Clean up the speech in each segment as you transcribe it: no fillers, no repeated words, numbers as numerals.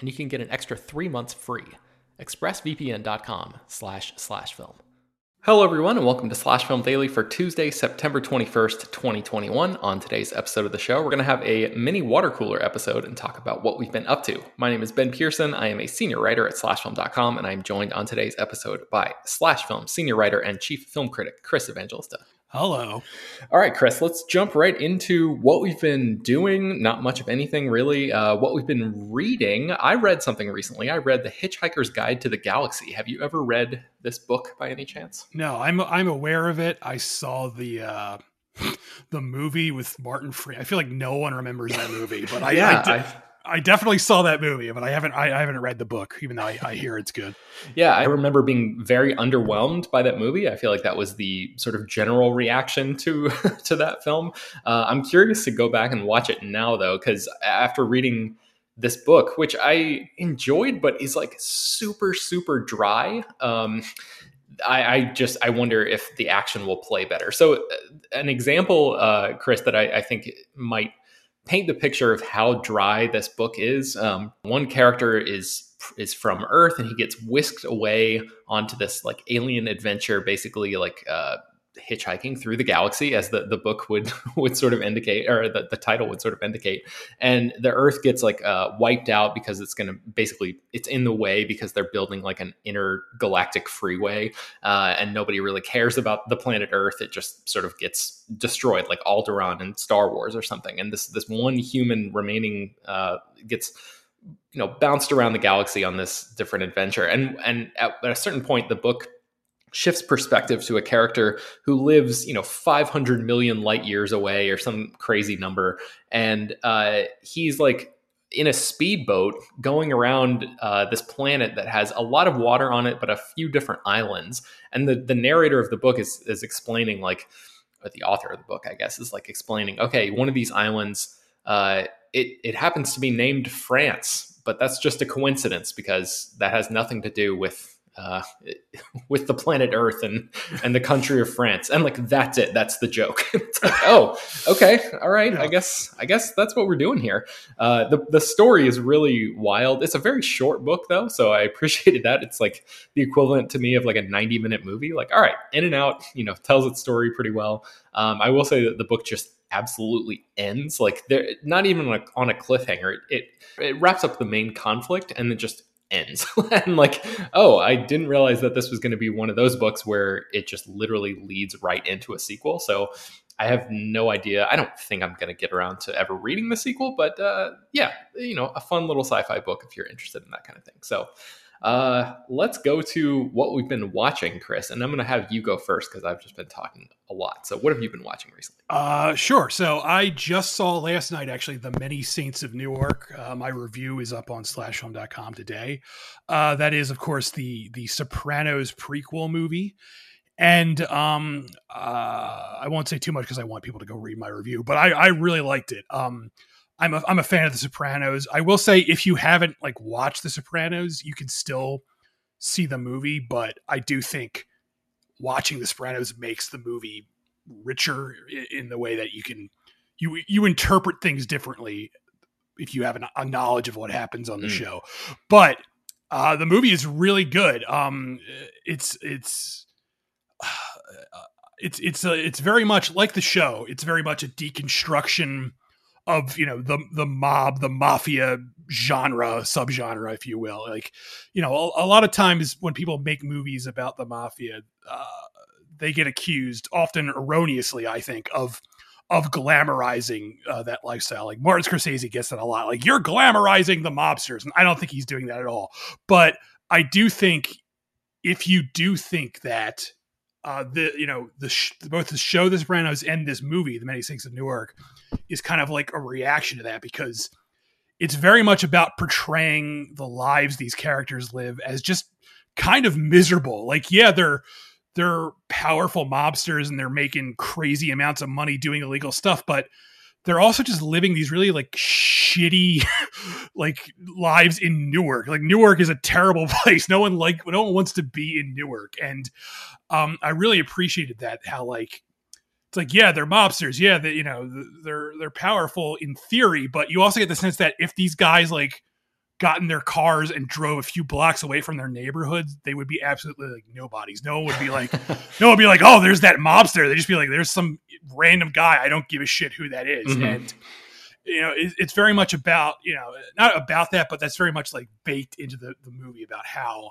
And you can get an extra 3 months free. expressvpn.com/film. Hello everyone, and welcome to Slash Film Daily for Tuesday, September 21st, 2021. On today's episode of the show, we're going to have a mini water cooler episode and talk about what we've been up to. My name is Ben Pearson. I am a senior writer at slashfilm.com, and I'm joined on today's episode by Slash Film senior writer and chief film critic, Chris Evangelista. Hello. All right, Chris, let's jump right into what we've been doing. Not much of anything, really. What we've been reading. I read something recently. I read The Hitchhiker's Guide to the Galaxy. Have you ever read this book by any chance? No, I'm aware of it. I saw the movie with Martin Freeman. I feel like no one remembers that movie, but I definitely saw that movie, but I haven't read the book, even though I hear it's good. Yeah, I remember being very underwhelmed by that movie. I feel like that was the sort of general reaction to that film. I'm curious to go back and watch it now, though, because after reading this book, which I enjoyed, but is like super, super dry. I wonder if the action will play better. So an example, Chris, that I think might paint the picture of how dry this book is. One character is from Earth, and he gets whisked away onto this like alien adventure, basically like hitchhiking through the galaxy, as the book would sort of indicate, or the title would sort of indicate. And the Earth gets like wiped out because it's in the way because they're building like an intergalactic freeway, and nobody really cares about the planet Earth. It just sort of gets destroyed, like Alderaan in Star Wars or something. And this one human remaining gets, you know, bounced around the galaxy on this different adventure. And at a certain point, the book shifts perspective to a character who lives, you know, 500 million light years away or some crazy number. And he's like in a speedboat going around this planet that has a lot of water on it, but a few different islands. And the narrator of the book is explaining, like, or the author of the book, I guess, is like explaining, okay, one of these islands, it happens to be named France, but that's just a coincidence because that has nothing to do with the planet Earth and the country of France. And like, that's it. That's the joke. It's like, oh, okay. All right. Yeah. I guess that's what we're doing here. The story is really wild. It's a very short book though, so I appreciated that. It's like the equivalent to me of like a 90-minute movie. Like, all right, in and out, you know, tells its story pretty well. I will say that the book just absolutely ends. Like, they're not even like on a cliffhanger. It wraps up the main conflict and then just ends. And like, oh, I didn't realize that this was going to be one of those books where it just literally leads right into a sequel. So I have no idea. I don't think I'm going to get around to ever reading the sequel, but yeah, you know, a fun little sci-fi book if you're interested in that kind of thing. So let's go to what we've been watching, Chris, and I'm going to have you go first because I've just been talking a lot. So what have you been watching recently? Sure. So I just saw last night, actually, The Many Saints of Newark. My review is up on slashfilm.com today. That is, of course, the Sopranos prequel movie. And I won't say too much because I want people to go read my review, but I really liked it. I'm a fan of The Sopranos. I will say, if you haven't like watched The Sopranos, you can still see the movie, but I do think watching The Sopranos makes the movie richer in the way that you can, you interpret things differently if you have a knowledge of what happens on the show. But the movie is really good. It's very much like the show. It's very much a deconstruction of, you know, the mob, the mafia genre, subgenre, if you will. Like, you know, a lot of times when people make movies about the mafia, they get accused, often erroneously, I think, of glamorizing that lifestyle. Like Martin Scorsese gets that a lot. Like, you're glamorizing the mobsters. And I don't think he's doing that at all. But I do think if you do think that, both the show, The Sopranos, and this movie, The Many Saints of Newark, is kind of like a reaction to that, because it's very much about portraying the lives these characters live as just kind of miserable. Like, yeah, they're powerful mobsters and they're making crazy amounts of money doing illegal stuff, but they're also just living these really like shitty like lives in Newark. Like, Newark is a terrible place. No one wants to be in Newark. And I really appreciated that, how like, it's like, yeah, they're mobsters. Yeah. They, you know, they're powerful in theory, but you also get the sense that if these guys like got in their cars and drove a few blocks away from their neighborhoods, they would be absolutely like nobodies. No one would be like, oh, there's that mobster. They'd just be like, there's some random guy. I don't give a shit who that is. Mm-hmm. And, you know, it's very much about, you know, not about that, but that's very much like baked into the movie, about how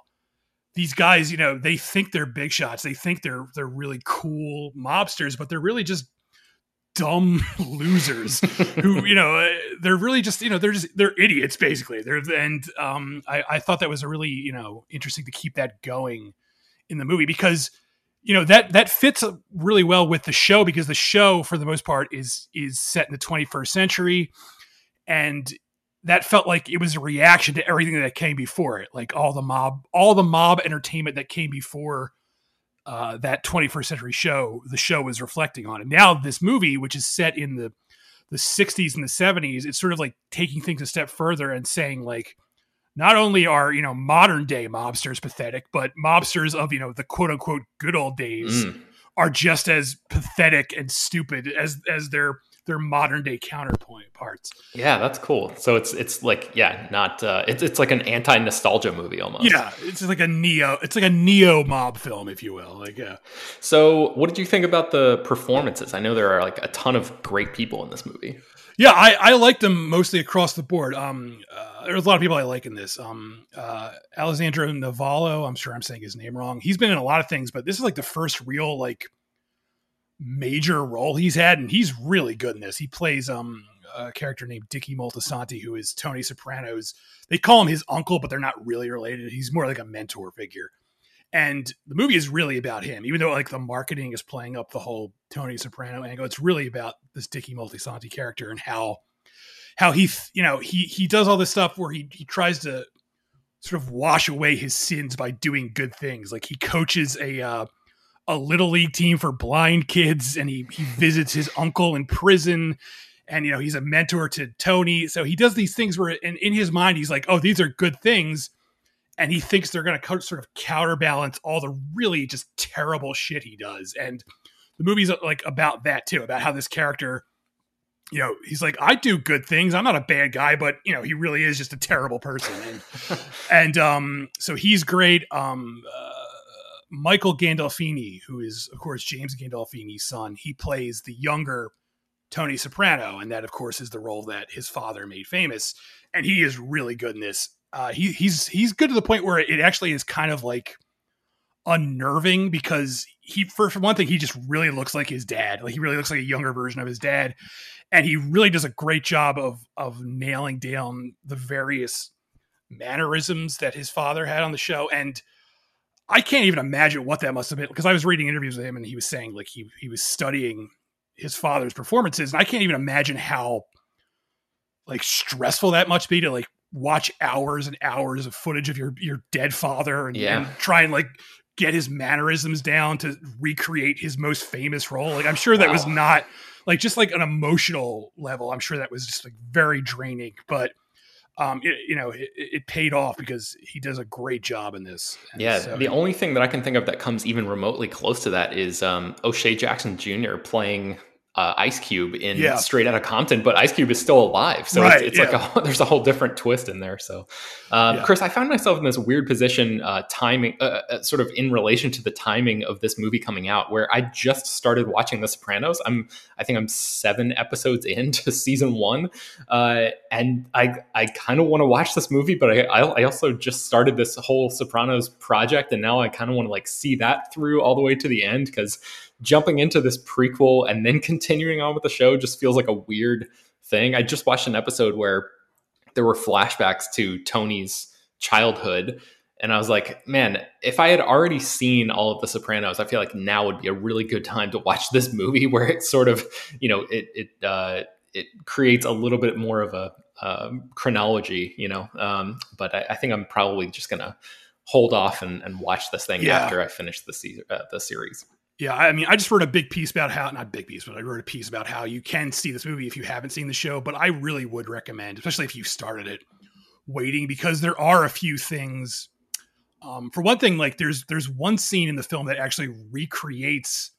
these guys, you know, they think they're big shots. They think they're really cool mobsters, but they're really just dumb losers who, you know, they're really just, you know, they're idiots basically. I thought that was a really, you know, interesting to keep that going in the movie, because, you know, that fits really well with the show, because the show for the most part is set in the 21st century. And that felt like it was a reaction to everything that came before it. Like all the mob entertainment that came before that 21st century show, the show was reflecting on it. Now this movie, which is set in the 60s and the 70s, it's sort of like taking things a step further and saying like, not only are, you know, modern day mobsters pathetic, but mobsters of, you know, the quote unquote good old days are just as pathetic and stupid as their modern day counterpoint parts. Yeah, that's cool. So it's like, yeah, not it's like an anti-nostalgia movie almost. Yeah, it's like a neo mob film, if you will. Like, yeah. So what did you think about the performances? I know there are like a ton of great people in this movie. Yeah, I liked them mostly across the board. There's a lot of people I like in this. Alessandro Nivola, I'm sure I'm saying his name wrong. He's been in a lot of things, but this is like the first real like major role he's had, and he's really good in this. He plays a character named Dickie Moltisanti, who is Tony Soprano's, they call him his uncle, but they're not really related. He's more like a mentor figure, and the movie is really about him, even though like the marketing is playing up the whole Tony Soprano angle. It's really about this Dickie Moltisanti character and how he, you know, he does all this stuff where he tries to sort of wash away his sins by doing good things. Like, he coaches a little league team for blind kids, and he visits his uncle in prison, and, you know, he's a mentor to Tony. So he does these things where in his mind, he's like, oh, these are good things. And he thinks they're going to sort of counterbalance all the really just terrible shit he does. And the movie's like about that too, about how this character, you know, he's like, I do good things. I'm not a bad guy, but, you know, he really is just a terrible person. And so he's great. Michael Gandolfini, who is, of course, James Gandolfini's son, he plays the younger Tony Soprano, and that, of course, is the role that his father made famous. And he is really good in this. He's good to the point where it actually is kind of like unnerving, because he, for one thing, he just really looks like his dad. Like, he really looks like a younger version of his dad, and he really does a great job of nailing down the various mannerisms that his father had on the show. And I can't even imagine what that must have been, because I was reading interviews with him and he was saying like he was studying his father's performances, and I can't even imagine how like stressful that must be to like watch hours and hours of footage of your dead father and try and like get his mannerisms down to recreate his most famous role. Like, I'm sure that was not like just like an emotional level. I'm sure that was just like very draining, but it paid off because he does a great job in this. And yeah. So, the only thing that I can think of that comes even remotely close to that is O'Shea Jackson Jr. playing Ice Cube in Straight Outta Compton, but Ice Cube is still alive. So it's like there's a whole different twist in there. So Chris, I found myself in this weird position sort of in relation to the timing of this movie coming out, where I just started watching The Sopranos. I think I'm 7 episodes into season 1. And I kind of want to watch this movie, but I also just started this whole Sopranos project. And now I kind of want to like see that through all the way to the end, because jumping into this prequel and then continuing on with the show just feels like a weird thing. I just watched an episode where there were flashbacks to Tony's childhood. And I was like, man, if I had already seen all of The Sopranos, I feel like now would be a really good time to watch this movie, where it sort of, you know, it creates a little bit more of a chronology, you know. But I think I'm probably just going to hold off and watch this thing after I finish the series. Yeah, I mean, I just wrote a big piece about how, I wrote a piece about how you can see this movie if you haven't seen the show, but I really would recommend, especially if you started it, waiting, because there are a few things. For one thing, like there's one scene in the film that actually recreates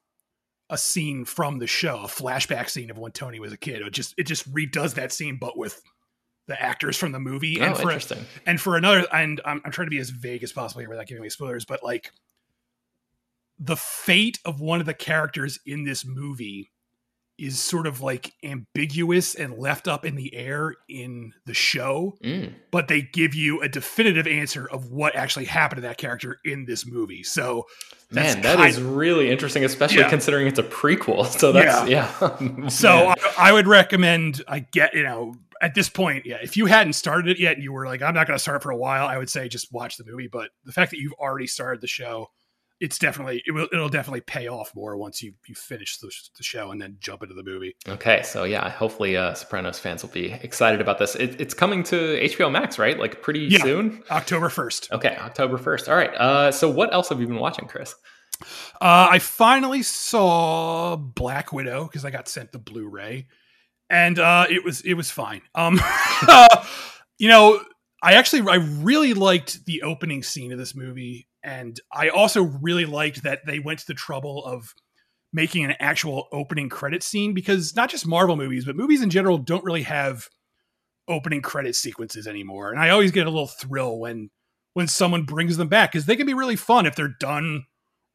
a scene from the show, a flashback scene of when Tony was a kid. It just redoes that scene, but with the actors from the movie. And I'm trying to be as vague as possible here without giving away spoilers, but like, the fate of one of the characters in this movie is sort of like ambiguous and left up in the air in the show, but they give you a definitive answer of what actually happened to that character in this movie. So that is really interesting, especially considering it's a prequel. So that's, So I would recommend, at this point, if you hadn't started it yet and you were like, I'm not going to start for a while, I would say just watch the movie. But the fact that you've already started the show, it'll definitely pay off more once you finish the show and then jump into the movie. Okay, so hopefully Sopranos fans will be excited about this. It's coming to HBO Max, right? Like pretty soon? October 1st. Okay, October 1st. All right. So what else have you been watching, Chris? I finally saw Black Widow because I got sent the Blu-ray, and it was fine. I really liked the opening scene of this movie. And I also really liked that they went to the trouble of making an actual opening credit scene, because not just Marvel movies, but movies in general don't really have opening credit sequences anymore. And I always get a little thrill when someone brings them back, because they can be really fun if they're done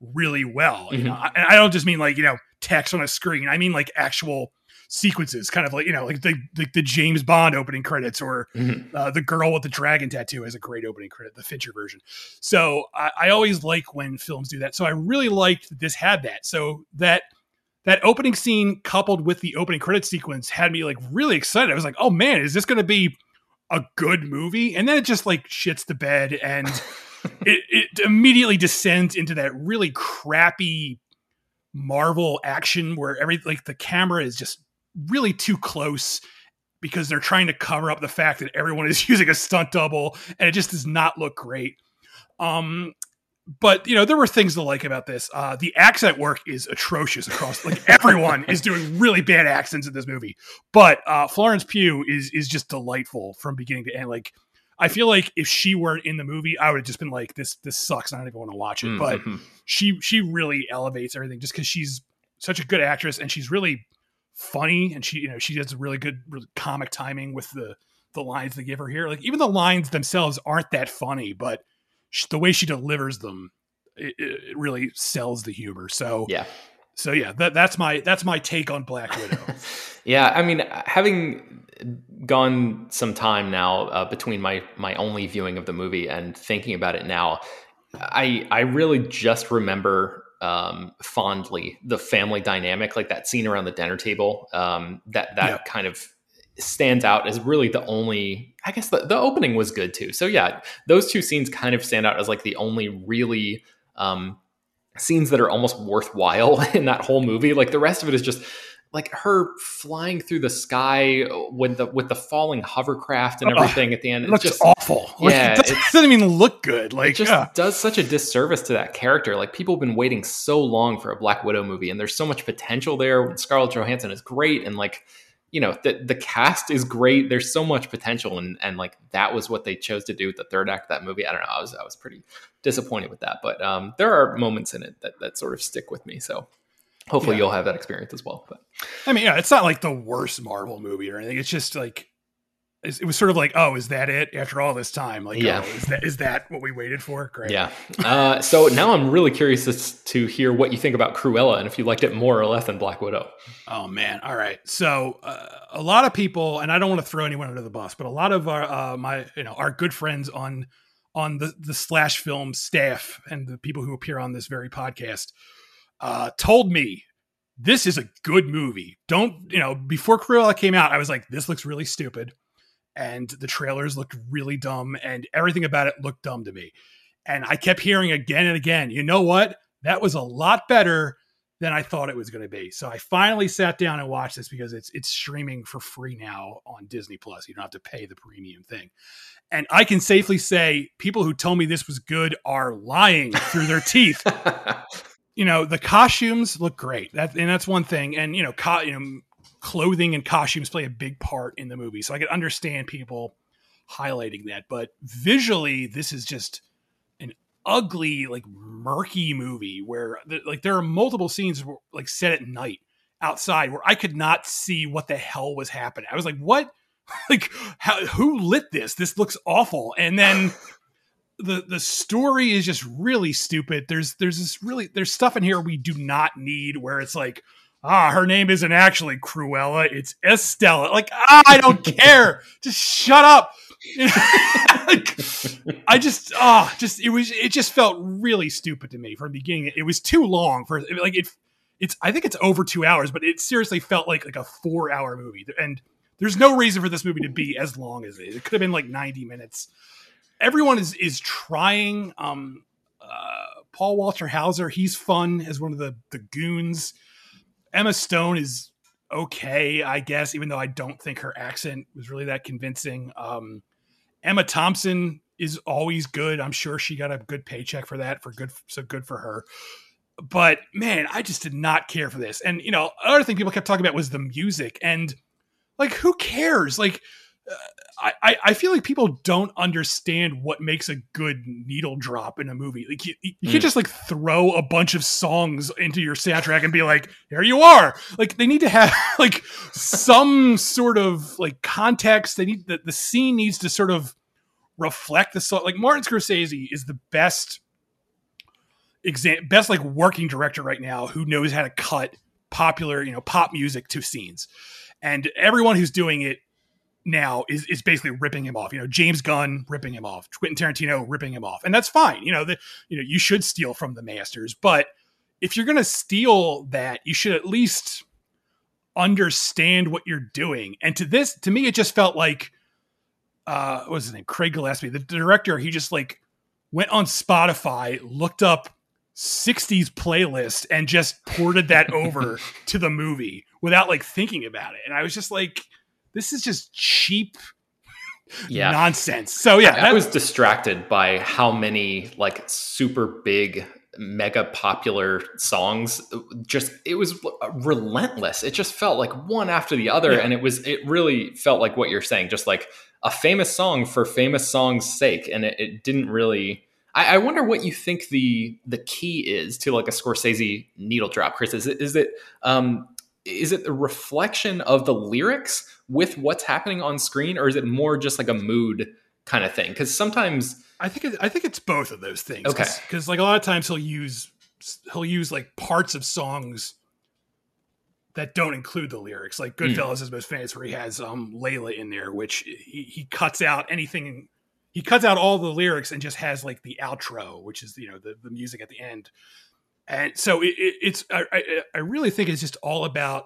really well. Mm-hmm. And I don't just mean like, text on a screen. I mean like actual sequences, kind of like, like the James Bond opening credits, or the girl with the dragon tattoo has a great opening credit, the Fincher version. So I always like when films do that. So I really liked that this had that. So that opening scene coupled with the opening credit sequence had me like really excited. I was like, oh man, is this going to be a good movie? And then it just like shits the bed, and it immediately descends into that really crappy Marvel action where the camera is just really too close because they're trying to cover up the fact that everyone is using a stunt double, and it just does not look great. But there were things to like about this. The accent work is atrocious across, like everyone is doing really bad accents in this movie, but Florence Pugh is just delightful from beginning to end. Like, I feel like if she weren't in the movie, I would have just been like, this sucks, I don't even want to watch it. But she really elevates everything just because she's such a good actress, and she's really funny, and she does really good comic timing with the lines they give her here. Like, even the lines themselves aren't that funny, but the way she delivers them, it really sells the humor. That's my take on Black Widow. Yeah, I mean, having gone some time now between my only viewing of the movie and thinking about it now, I really just remember fondly the family dynamic, like that scene around the dinner table, that kind of stands out as really the only, I guess the opening was good too. So yeah, those two scenes kind of stand out as like the only really scenes that are almost worthwhile in that whole movie. Like the rest of it is just like her flying through the sky with the falling hovercraft and everything at the end. It looks just awful. Yeah, like, it doesn't even look good. Like, it just does such a disservice to that character. Like, people have been waiting so long for a Black Widow movie, and there's so much potential there. Scarlett Johansson is great, and like you know, the cast is great. There's so much potential. And like, that was what they chose to do with the third act of that movie. I don't know. I was pretty disappointed with that, but there are moments in it that sort of stick with me. So hopefully you'll have that experience as well. But I mean, yeah, it's not like the worst Marvel movie or anything. It's just like, it was sort of like, oh, is that it after all this time? Like, yeah. Oh, is that what we waited for? Great. Yeah. So now I'm really curious to hear what you think about Cruella and if you liked it more or less than Black Widow. Oh man. All right. So a lot of people, and I don't want to throw anyone under the bus, but a lot of our good friends on the Slash Film staff and the people who appear on this very podcast told me, this is a good movie. Before Cruella came out, I was like, this looks really stupid. And the trailers looked really dumb and everything about it looked dumb to me. And I kept hearing again and again, you know what? That was a lot better than I thought it was going to be. So I finally sat down and watched this because it's streaming for free now on Disney Plus. You don't have to pay the premium thing. And I can safely say people who told me this was good are lying through their teeth. You know, the costumes look great. That's one thing. And, clothing and costumes play a big part in the movie. So I could understand people highlighting that, but visually this is just an ugly, like murky movie where like there are multiple scenes like set at night outside where I could not see what the hell was happening. I was like, what? Like who lit this? This looks awful. And then the story is just really stupid. There's stuff in here we do not need where it's like, her name isn't actually Cruella. It's Estella. Like, I don't care. Just shut up. It just felt really stupid to me from the beginning. It was too long for like, I think it's over 2 hours, but it seriously felt like a 4 hour movie. And there's no reason for this movie to be as long as it is. It could have been like 90 minutes. Everyone is trying. Paul Walter Hauser, he's fun as one of the goons. Emma Stone is okay, I guess, even though I don't think her accent was really that convincing. Emma Thompson is always good. I'm sure she got a good paycheck for that, so good for her. But man, I just did not care for this. And another thing people kept talking about was the music, and like, who cares? Like, I feel like people don't understand what makes a good needle drop in a movie. Like you can't just like throw a bunch of songs into your soundtrack and be like, here you are. Like they need to have like some sort of like context. They need the scene needs to sort of reflect the song. Like Martin Scorsese is the best like working director right now who knows how to cut popular, pop music to scenes. And everyone who's doing it now is basically ripping him off. James Gunn ripping him off, Quentin Tarantino ripping him off, and that's fine. You should steal from the masters, but if you're going to steal that, you should at least understand what you're doing. And to me, it just felt like what was his name, Craig Gillespie, the director. He just like went on Spotify, looked up 60s playlist, and just ported that over to the movie without like thinking about it. And I was just like, this is just cheap nonsense. So yeah, I was distracted by how many like super big, mega popular songs. It was relentless. It just felt like one after the other. Yeah. And it really felt like what you're saying, just like a famous song for famous song's sake. And it didn't really, I wonder what you think the key is to like a Scorsese needle drop, Chris. Is it the reflection of the lyrics with what's happening on screen, or is it more just like a mood kind of thing? Because sometimes I think it's both of those things. Okay, because like a lot of times he'll use like parts of songs that don't include the lyrics. Like Goodfellas is most famous where he has Layla in there, which he cuts out anything. He cuts out all the lyrics and just has like the outro, which is the music at the end. And so I really think it's just all about,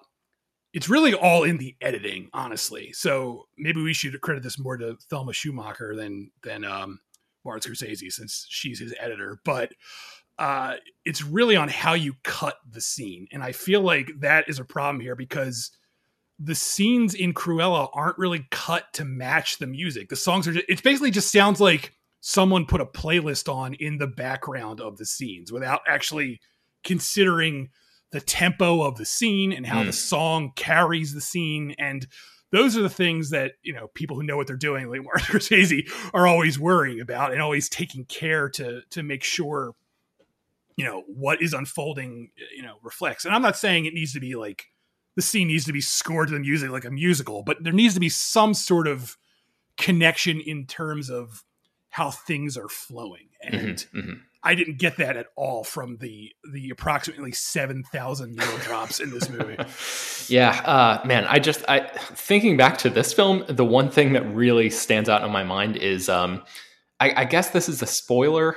it's really all in the editing, honestly. So maybe we should credit this more to Thelma Schumacher than Martin Scorsese, since she's his editor, but it's really on how you cut the scene. And I feel like that is a problem here because the scenes in Cruella aren't really cut to match the music. The songs it basically just sounds like someone put a playlist on in the background of the scenes without actually considering the tempo of the scene and how the song carries the scene. And those are the things that, you know, people who know what they're doing, like Martin Scorsese, are always worrying about and always taking care to make sure, you know, what is unfolding, you know, reflects. And I'm not saying it needs to be like, the scene needs to be scored to the music like a musical, but there needs to be some sort of connection in terms of how things are flowing. And I didn't get that at all from the approximately 7,000 needle drops in this movie. Man, I thinking back to this film, the one thing that really stands out in my mind is, I guess this is a spoiler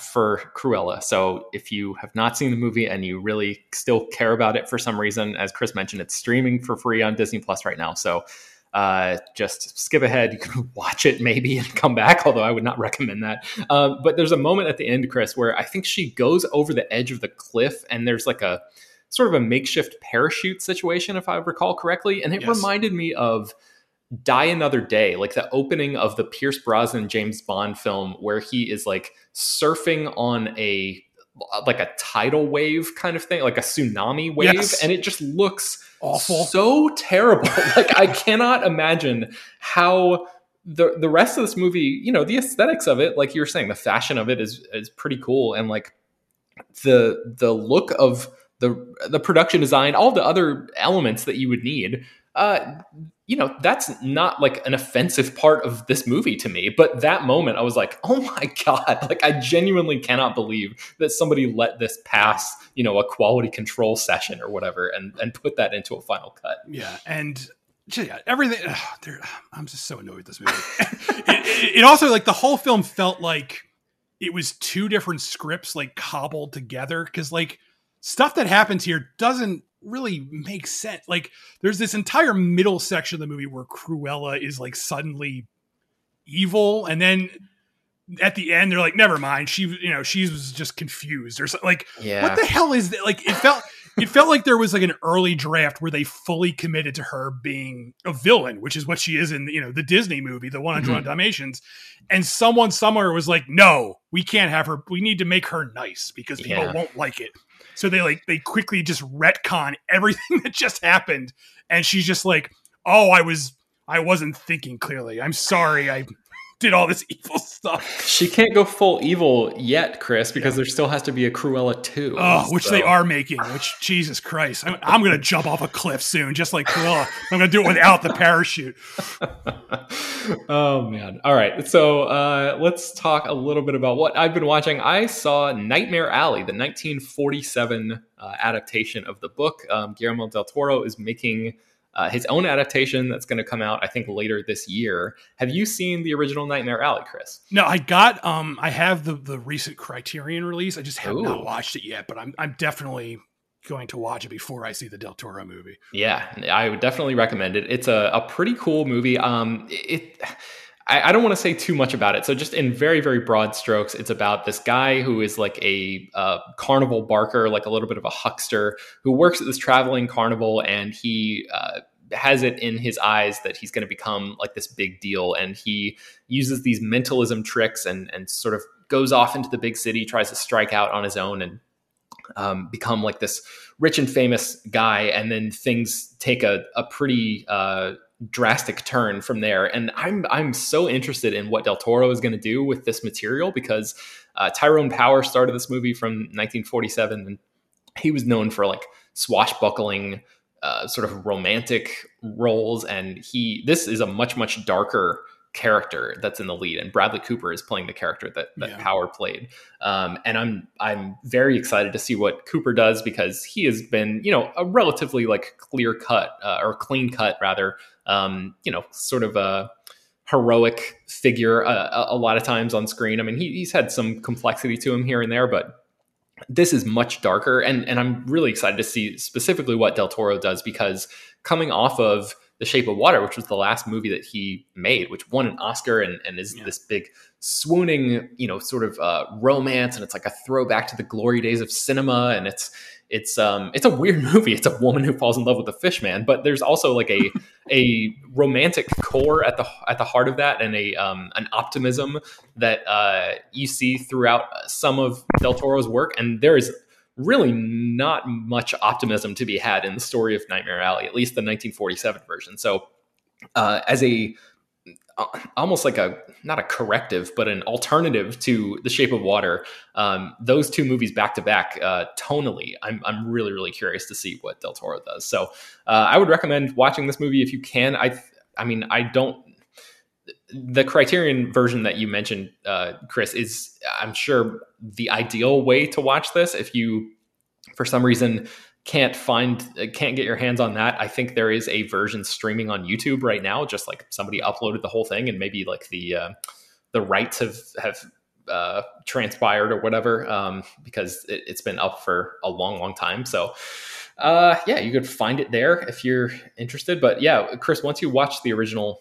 for Cruella. So if you have not seen the movie and you really still care about it for some reason, as Chris mentioned, it's streaming for free on Disney Plus right now. So just skip ahead. You can watch it maybe and come back, although I would not recommend that. But there's a moment at the end, Chris, where I think she goes over the edge of the cliff and there's like a sort of a makeshift parachute situation, if I recall correctly. And it reminded me of Die Another Day, like the opening of the Pierce Brosnan James Bond film where he is like surfing on a tidal wave kind of thing, like a tsunami wave. And it just looks awful, so terrible. Like I cannot imagine how the rest of this movie, you know, the aesthetics of it, like you were saying, the fashion of it is pretty cool. And like the look of the production design, all the other elements that you would need, you know, that's not like an offensive part of this movie to me. But that moment I was like, oh my God, like I genuinely cannot believe that somebody let this pass, you know, a quality control session or whatever and put that into a final cut. Yeah. And everything, I'm just so annoyed with this movie. It also, like, the whole film felt like it was two different scripts like cobbled together, because like stuff that happens here doesn't really makes sense. Like there's this entire middle section of the movie where Cruella is like suddenly evil, and then at the end they're like, never mind, she was just confused or something. Like what the hell is that? Like it felt like there was like an early draft where they fully committed to her being a villain, which is what she is in, you know, the Disney movie, the 100 Dalmatians, and someone somewhere was like, no, we can't have her, we need to make her nice because people won't like it. So they quickly just retcon everything that just happened. And she's just like, oh, I wasn't thinking clearly. I'm sorry. I did all this evil stuff. She can't go full evil yet, Chris, because there still has to be a Cruella 2. Oh, which they are making, which Jesus Christ. I'm going to jump off a cliff soon, just like Cruella. I'm going to do it without the parachute. Oh man. All right. So let's talk a little bit about what I've been watching. I saw Nightmare Alley, the 1947 adaptation of the book. Guillermo del Toro is making his own adaptation that's going to come out, I think, later this year. Have you seen the original Nightmare Alley, Chris? No, I got, I have the recent Criterion release. I just have not watched it yet, but I'm definitely going to watch it before I see the Del Toro movie. Yeah, I would definitely recommend it. It's a pretty cool movie. I don't want to say too much about it. So just in very, very broad strokes, it's about this guy who is like a carnival barker, like a little bit of a huckster who works at this traveling carnival, and he has it in his eyes that he's going to become like this big deal. And he uses these mentalism tricks and sort of goes off into the big city, tries to strike out on his own and become like this rich and famous guy. And then things take a pretty... drastic turn from there. And I'm so interested in what Del Toro is going to do with this material, because Tyrone Power started this movie from 1947, and he was known for like swashbuckling sort of romantic roles, and this is a much darker character that's in the lead, and Bradley Cooper is playing the character that Power played. And I'm very excited to see what Cooper does, because he has been, you know, a relatively like clean cut, you know, sort of a heroic figure a lot of times on screen. I mean, he's had some complexity to him here and there, but this is much darker. And I'm really excited to see specifically what Del Toro does, because coming off of The Shape of Water, which was the last movie that he made, which won an Oscar and is this big swooning, you know, sort of romance. And it's like a throwback to the glory days of cinema. And it's a weird movie. It's a woman who falls in love with a fish man, but there's also like a romantic core at the heart of that, and an optimism that you see throughout some of Del Toro's work. And there is really not much optimism to be had in the story of Nightmare Alley, at least the 1947 version. So as a almost like a, not a corrective, but an alternative to The Shape of Water, those two movies back to back tonally, I'm really, really curious to see what Del Toro does. So I would recommend watching this movie if you can. The Criterion version that you mentioned, Chris, is, I'm sure, the ideal way to watch this. If you, for some reason, can't get your hands on that, I think there is a version streaming on YouTube right now. Just like somebody uploaded the whole thing, and maybe like the rights have transpired or whatever, because it's been up for a long, long time. So yeah, you could find it there if you're interested. But yeah, Chris, once you watch the original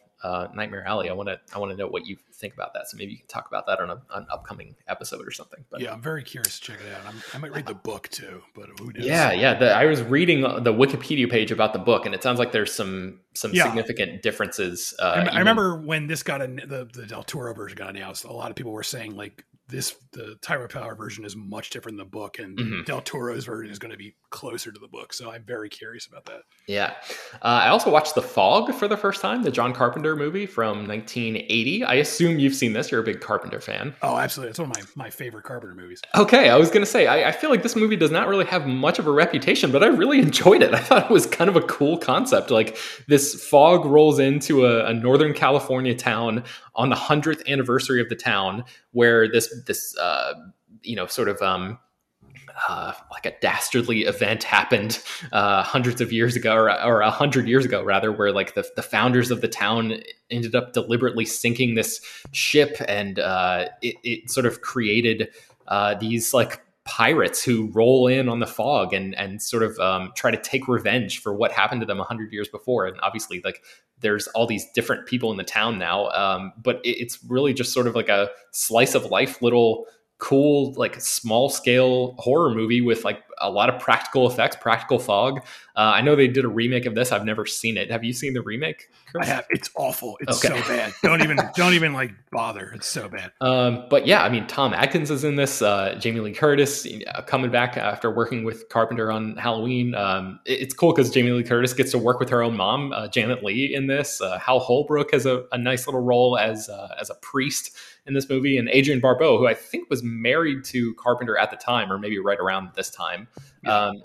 Nightmare Alley, I want to know what you think about that. So maybe you can talk about that on an upcoming episode or something. But yeah, I'm very curious to check it out. I might read the book too, but who knows? Yeah. I was reading the Wikipedia page about the book, and it sounds like there's some significant differences. I remember when this got the Del Toro version got announced, a lot of people were saying like the Tyrone Power version is much different than the book, and Del Toro's version is going to be closer to the book. So I'm very curious about that. Yeah. I also watched The Fog for the first time, the John Carpenter movie from 1980. I assume you've seen this. You're a big Carpenter fan. Oh, absolutely. It's one of my favorite Carpenter movies. Okay. I was going to say, I feel like this movie does not really have much of a reputation, but I really enjoyed it. I thought it was kind of a cool concept. Like this fog rolls into a Northern California town on the 100th anniversary of the town, where this like a dastardly event happened hundreds of years ago, or 100 years ago rather, where like the founders of the town ended up deliberately sinking this ship, and it sort of created these like pirates who roll in on the fog and sort of try to take revenge for what happened to them 100 years before. And obviously like there's all these different people in the town now, but it's really just sort of like a slice of life, little cool, like small scale horror movie with like a lot of practical effects, practical fog. I know they did a remake of this. I've never seen it. Have you seen the remake, Chris? I have. It's awful. It's okay. So bad. Don't even like bother. It's so bad. But yeah, I mean, Tom Atkins is in this, Jamie Lee Curtis coming back after working with Carpenter on Halloween. It's cool because Jamie Lee Curtis gets to work with her own mom, Janet Leigh, in this. Hal Holbrook has a nice little role as a priest in this movie, and Adrienne Barbeau, who I think was married to Carpenter at the time, or maybe right around this time,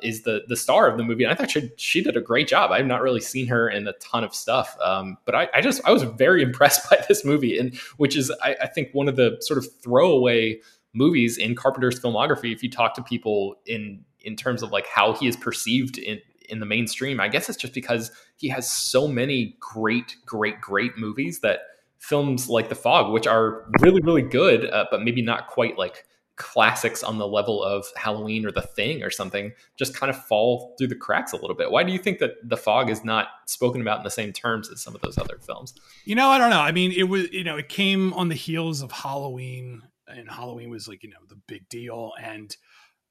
is the star of the movie. And I thought she did a great job. I've not really seen her in a ton of stuff. But I was very impressed by this movie, and which is, I think, one of the sort of throwaway movies in Carpenter's filmography. If you talk to people in terms of like how he is perceived in the mainstream, I guess it's just because he has so many great, great, great movies that films like The Fog, which are really, really good, but maybe not quite like classics on the level of Halloween or The Thing or something, just kind of fall through the cracks a little bit. Why do you think that The Fog is not spoken about in the same terms as some of those other films? I don't know. I mean, it was, it came on the heels of Halloween, and Halloween was like, the big deal. And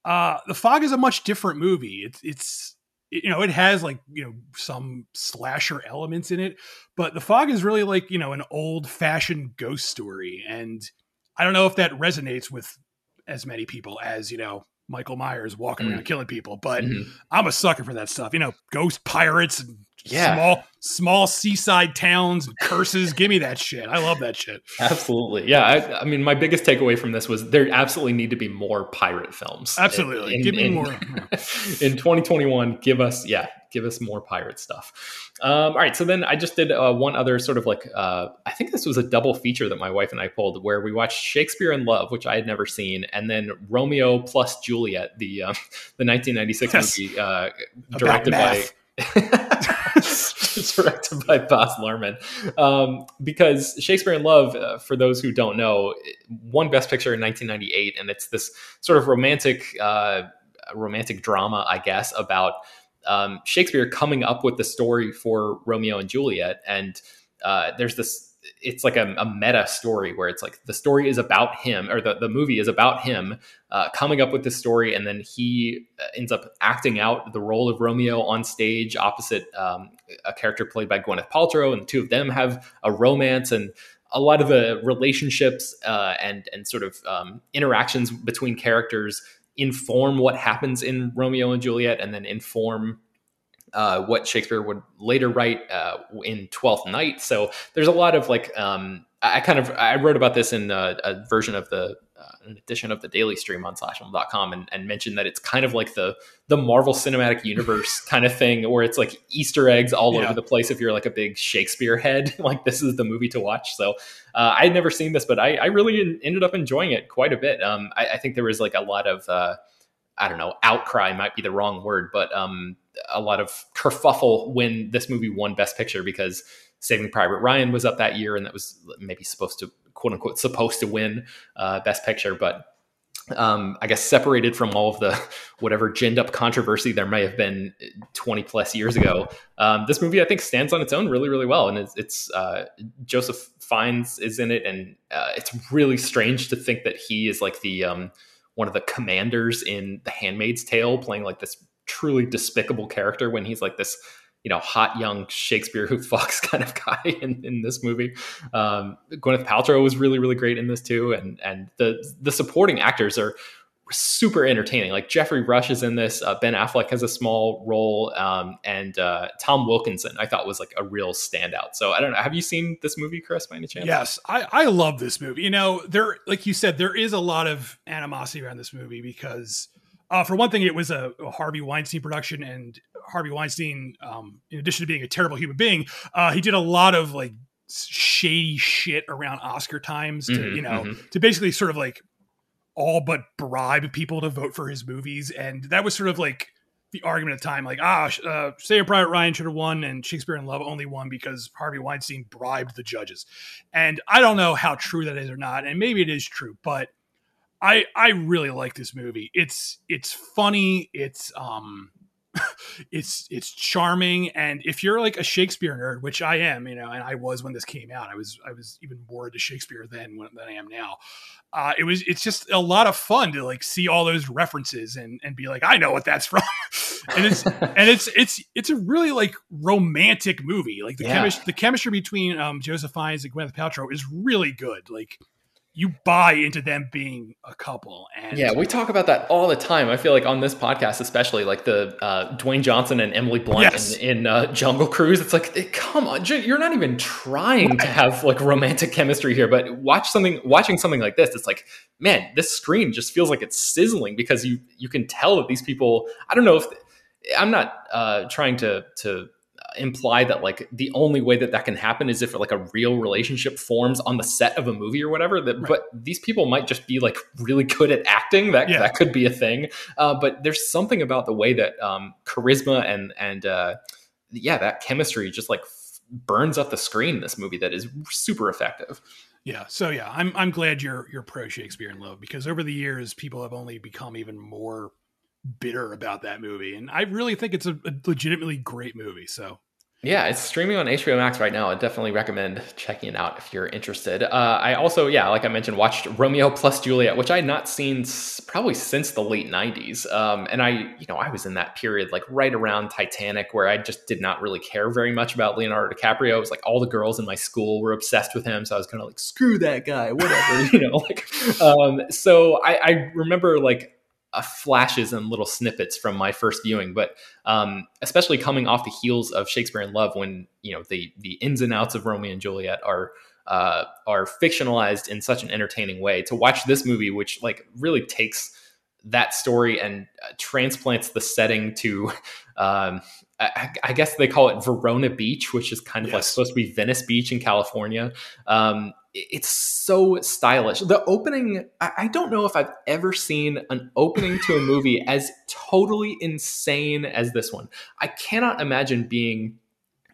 The Fog is a much different movie. It's it has like, some slasher elements in it, but The Fog is really like, an old fashioned ghost story. And I don't know if that resonates with as many people as, Michael Myers walking around killing people, but I'm a sucker for that stuff. Ghost pirates and small seaside towns and curses. Give me that shit. I love that shit. Absolutely. Yeah. I mean, my biggest takeaway from this was there absolutely need to be more pirate films. Absolutely. Give me more. In 2021, give us more pirate stuff. All right. So then I just did one other sort of like, I think this was a double feature that my wife and I pulled, where we watched Shakespeare in Love, which I had never seen, and then Romeo plus Juliet, the 1996 movie directed by Baz Luhrmann, because Shakespeare in Love, for those who don't know, won Best Picture in 1998, and it's this sort of romantic drama, I guess, about Shakespeare coming up with the story for Romeo and Juliet. And there's this, it's like a meta story where it's like the story is about him, or the movie is about him coming up with this story. And then he ends up acting out the role of Romeo on stage opposite a character played by Gwyneth Paltrow. And the two of them have a romance, and a lot of the relationships and sort of interactions between characters inform what happens in Romeo and Juliet, and then inform what Shakespeare would later write in Twelfth Night. So there's a lot of like, I wrote about this in a version of an edition of the Daily Stream on slashfilm.com, and mentioned that it's kind of like the Marvel Cinematic Universe kind of thing, where it's like Easter eggs all over the place. If you're like a big Shakespeare head, like this is the movie to watch. So I had never seen this, but I really ended up enjoying it quite a bit. I think there was like a lot of, I don't know, outcry might be the wrong word, but a lot of kerfuffle when this movie won Best Picture, because Saving Private Ryan was up that year, and that was maybe supposed to, quote unquote, win Best Picture. But I guess separated from all of the whatever ginned up controversy there may have been 20 plus years ago, this movie, I think, stands on its own really, really well. And it's Joseph Fiennes is in it. And it's really strange to think that he is like the one of the commanders in The Handmaid's Tale, playing like this truly despicable character, when he's like this, you know, hot young Shakespeare who fucks kind of guy in this movie. Gwyneth Paltrow was really, really great in this too. And the supporting actors are super entertaining. Like Jeffrey Rush is in this, Ben Affleck has a small role, and Tom Wilkinson, I thought, was like a real standout. So I don't know. Have you seen this movie, Chris, by any chance? Yes. I love this movie. You know, there, like you said, there is a lot of animosity around this movie because, for one thing, it was a Harvey Weinstein production, and Harvey Weinstein, in addition to being a terrible human being, he did a lot of like shady shit around Oscar times to basically sort of like all but bribe people to vote for his movies. And that was sort of like the argument at the time, like, Saving Private Ryan should have won, and Shakespeare in Love only won because Harvey Weinstein bribed the judges. And I don't know how true that is or not, and maybe it is true, but I really like this movie. It's funny. It's charming. And if you're like a Shakespeare nerd, which I am, you know, and I was when this came out, I was even more into Shakespeare than I am now. It's just a lot of fun to like see all those references and be like, I know what that's from. and it's a really like romantic movie. Like the chemistry between Joseph Fiennes and Gwyneth Paltrow is really good. Like, you buy into them being a couple. And yeah, we talk about that all the time. I feel like on this podcast, especially, like the Dwayne Johnson and Emily Blunt in Jungle Cruise. It's like, come on, you're not even trying to have like romantic chemistry here. But watching something like this, it's like, man, this screen just feels like it's sizzling, because you can tell that these people. I don't know if I'm not trying to imply that like the only way that can happen is if like a real relationship forms on the set of a movie or whatever, but these people might just be like really good at acting. That could be a thing. But there's something about the way that charisma and that chemistry just like burns up the screen in this movie that is super effective. Yeah. So yeah, I'm glad you're pro Shakespeare in Love, because over the years people have only become even more bitter about that movie, and I really think it's a legitimately great movie. So yeah, it's streaming on HBO Max right now. I definitely recommend checking it out if you're interested. I also, like I mentioned, watched Romeo plus Juliet, which I had not seen probably since the late 90s, and I was in that period like right around Titanic, where I just did not really care very much about Leonardo DiCaprio. It was like all the girls in my school were obsessed with him, so I was kind of like, screw that guy, whatever. So I remember like flashes and little snippets from my first viewing, but especially coming off the heels of Shakespeare in Love, when you know the ins and outs of Romeo and Juliet are fictionalized in such an entertaining way, to watch this movie, which like really takes that story and transplants the setting to I guess they call it Verona Beach, which is kind of like supposed to be Venice Beach in California. It's so stylish. The opening, I don't know if I've ever seen an opening to a movie as totally insane as this one. I cannot imagine being,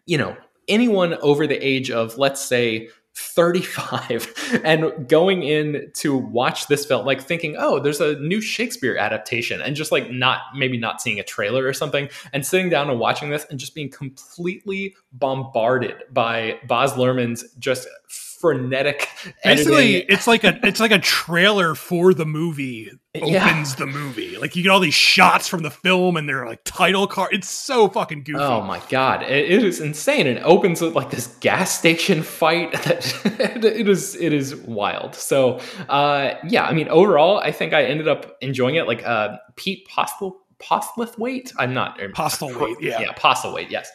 you know, anyone over the age of, let's say, 35, and going in to watch this film, like thinking, oh, there's a new Shakespeare adaptation, and just like maybe not seeing a trailer or something, and sitting down and watching this and just being completely bombarded by Baz Luhrmann's just frenetic basically editing. it's like a trailer for the movie opens the movie. Like, you get all these shots from the film and they're like title card. It's so fucking goofy. Oh my god, it is insane. And it opens with like this gas station fight that it is wild. So I mean, overall I think I ended up enjoying it. Like Pete Postlethwaite. Postlethwaite. Yeah, Postlethwaite. Yes.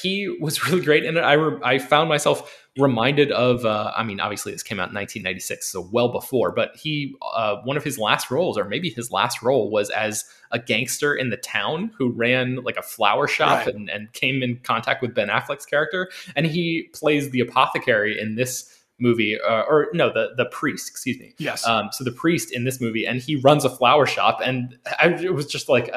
He was really great in it. I found myself reminded of, I mean, obviously this came out in 1996, so well before, but he, one of his last roles, or maybe his last role, was as a gangster in the town who ran like a flower shop, right, and came in contact with Ben Affleck's character. And he plays the apothecary in this movie, the priest, excuse me. Yes. So the priest in this movie, and he runs a flower shop, and I was just like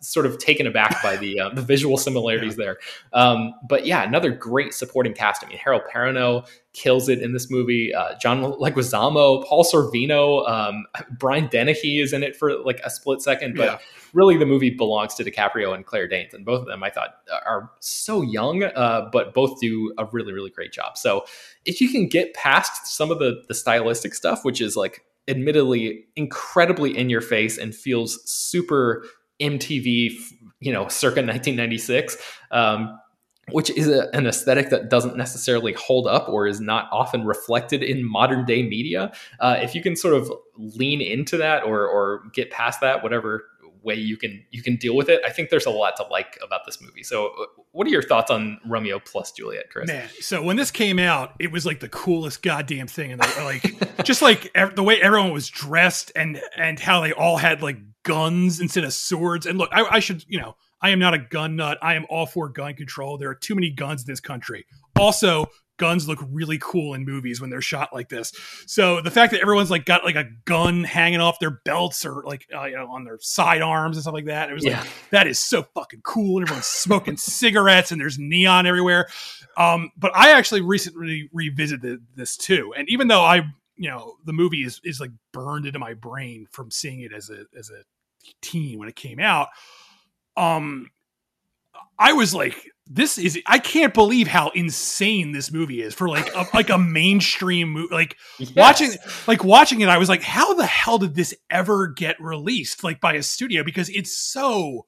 sort of taken aback by the visual similarities there. But yeah, another great supporting cast. I mean, Harold Perrineau kills it in this movie. John Leguizamo, Paul Sorvino, Brian Dennehy is in it for like a split second, but really the movie belongs to DiCaprio and Claire Danes, and both of them I thought are so young, but both do a really, really great job. So if you can get past some of the stylistic stuff, which is like admittedly incredibly in your face and feels super MTV, circa 1996, which is an aesthetic that doesn't necessarily hold up or is not often reflected in modern day media. If you can sort of lean into that or get past that, whatever way you can deal with it, I think there's a lot to like about this movie. So what are your thoughts on Romeo plus Juliet, Chris? Man, so when this came out, it was like the coolest goddamn thing. And like just like the way everyone was dressed and how they all had like guns instead of swords. And look, I should, I am not a gun nut. I am all for gun control. There are too many guns in this country. Also, guns look really cool in movies when they're shot like this. So the fact that everyone's like got like a gun hanging off their belts or like on their sidearms and stuff like that, it was like, that is so fucking cool. And everyone's smoking cigarettes and there's neon everywhere. But I actually recently revisited this too, and even though I, the movie is like burned into my brain from seeing it as a teen when it came out, I was like, I can't believe how insane this movie is for like a mainstream movie. Like watching it, I was like, how the hell did this ever get released like by a studio? Because it's so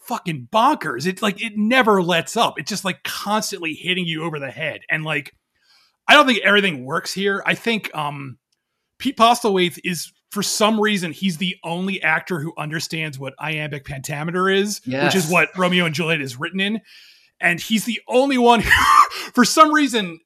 fucking bonkers. It's like, it never lets up. It's just like constantly hitting you over the head. And like, I don't think everything works here. I think, Pete Postlethwaite is, for some reason, he's the only actor who understands what iambic pentameter is, which is what Romeo and Juliet is written in. And he's the only one who, for some reason,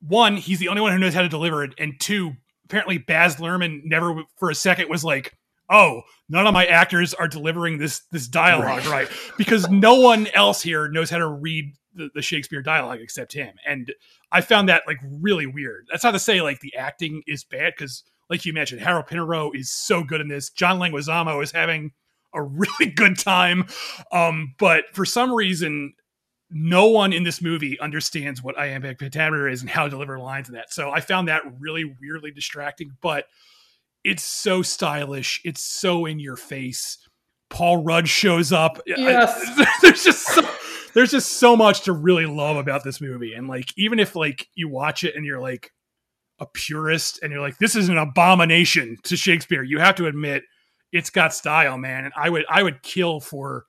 one, he's the only one who knows how to deliver it. And two, apparently Baz Luhrmann never for a second was like, oh, none of my actors are delivering this dialogue right. Because no one else here knows how to read the Shakespeare dialogue except him. And I found that like really weird. That's not to say like the acting is bad, because like you mentioned, Harold Perrineau is so good in this. John Leguizamo is having a really good time. But for some reason, no one in this movie understands what iambic pentameter is and how to deliver lines in that. So I found that really weirdly distracting, but it's so stylish. It's so in your face. Paul Rudd shows up. Yes. There's just so much to really love about this movie. And like, even if like you watch it and you're like a purist and you're like, this is an abomination to Shakespeare, you have to admit it's got style, man. And I would kill for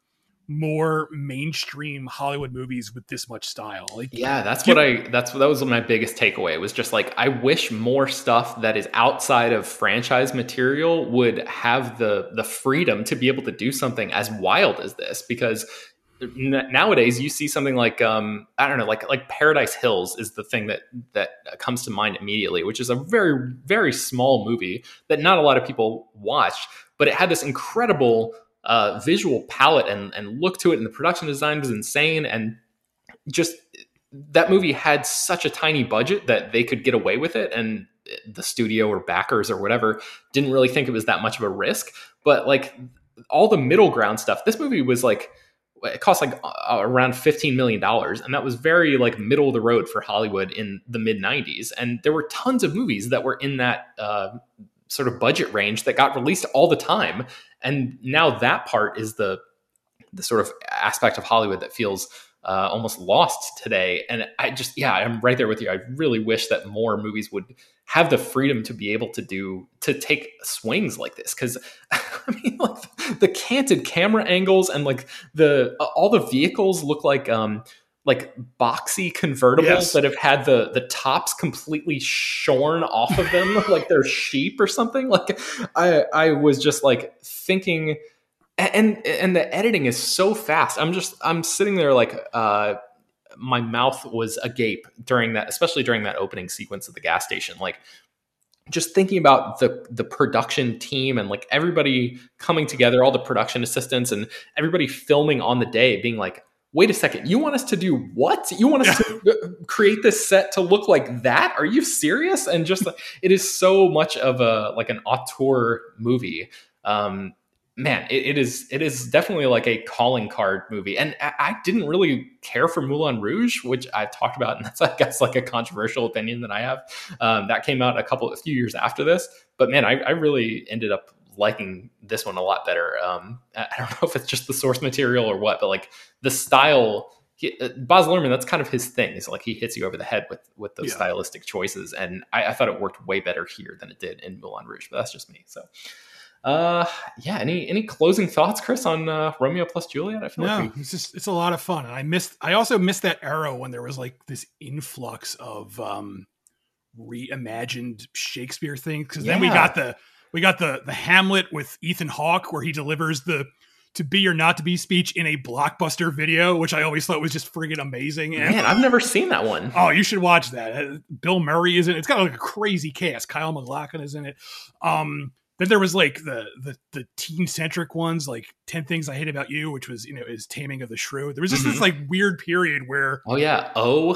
more mainstream Hollywood movies with this much style. Like, that was my biggest takeaway. It was just like, I wish more stuff that is outside of franchise material would have the freedom to be able to do something as wild as this, because nowadays you see something like, I don't know, like Paradise Hills is the thing that comes to mind immediately, which is a very, very small movie that not a lot of people watched, but it had this incredible visual palette and look to it, and the production design was insane, and just that movie had such a tiny budget that they could get away with it, and the studio or backers or whatever didn't really think it was that much of a risk. But like all the middle ground stuff, this movie was like, it cost like around $15 million. And that was very like middle of the road for Hollywood in the mid 90s. And there were tons of movies that were in that sort of budget range that got released all the time. And now that part is the sort of aspect of Hollywood that feels almost lost today. And I just, yeah, I'm right there with you. I really wish that more movies would have the freedom to be able to take swings like this. Cause I mean, like the canted camera angles and like all the vehicles look like boxy convertibles that have had the tops completely shorn off of them, like they're sheep or something. Like I was just like thinking, and the editing is so fast. I'm sitting there like, my mouth was agape during that, especially during that opening sequence at the gas station, like just thinking about the production team and like everybody coming together, all the production assistants and everybody filming on the day being like, wait a second, you want us to do what? You want us to create this set to look like that? Are you serious? And just it is so much of an auteur movie. Man, it is definitely like a calling card movie. And I didn't really care for Moulin Rouge, which I've talked about, and that's I guess like a controversial opinion that I have. That came out a few years after this. But man, I really ended up liking this one a lot better. I don't know if it's just the source material or what, but like the style, Baz Luhrmann, that's kind of his thing. It's like he hits you over the head with those stylistic choices. And I thought it worked way better here than it did in Moulin Rouge, but that's just me. So any closing thoughts, Chris, on Romeo plus Juliet? I feel like it's a lot of fun. And I also missed that era when there was like this influx of reimagined Shakespeare things. Cause then we got the Hamlet with Ethan Hawke, where he delivers the "to be or not to be" speech in a Blockbuster video, which I always thought was just friggin' amazing. And man, I've never seen that one. Oh, you should watch that. Bill Murray is in it. It's got like a crazy cast. Kyle MacLachlan is in it. Then there was like the teen centric ones, like 10 Things I Hate About You, which was, is Taming of the Shrew. There was just this like weird period where Othello.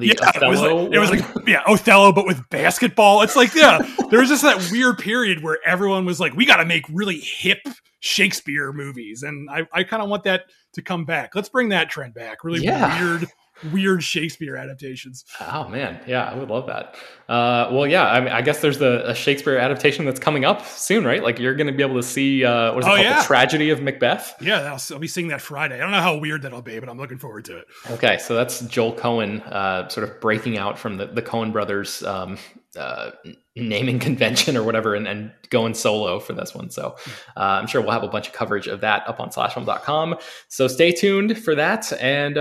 It was like Othello, but with basketball. It's like, there was just that weird period where everyone was like, we got to make really hip Shakespeare movies. And I kind of want that to come back. Let's bring that trend back. Really weird Shakespeare adaptations. Oh man. Yeah. I would love that. I mean, I guess there's a Shakespeare adaptation that's coming up soon, right? Like you're going to be able to see, The Tragedy of Macbeth. Yeah. I'll be seeing that Friday. I don't know how weird that'll be, but I'm looking forward to it. Okay. So that's Joel Coen, sort of breaking out from the Coen brothers, naming convention or whatever and going solo for this one. So I'm sure we'll have a bunch of coverage of that up on slashfilm.com. So stay tuned for that. And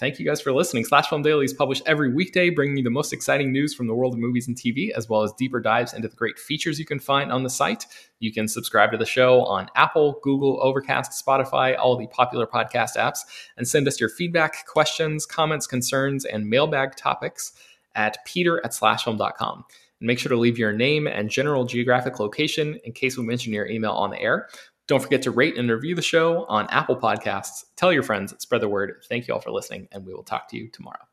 thank you guys for listening. Slash Film Daily is published every weekday, bringing you the most exciting news from the world of movies and TV, as well as deeper dives into the great features you can find on the site. You can subscribe to the show on Apple, Google, Overcast, Spotify, all the popular podcast apps, and send us your feedback, questions, comments, concerns, and mailbag topics at peter@slashfilm.com. And make sure to leave your name and general geographic location in case we mention your email on the air. Don't forget to rate and review the show on Apple Podcasts. Tell your friends, spread the word. Thank you all for listening, and we will talk to you tomorrow.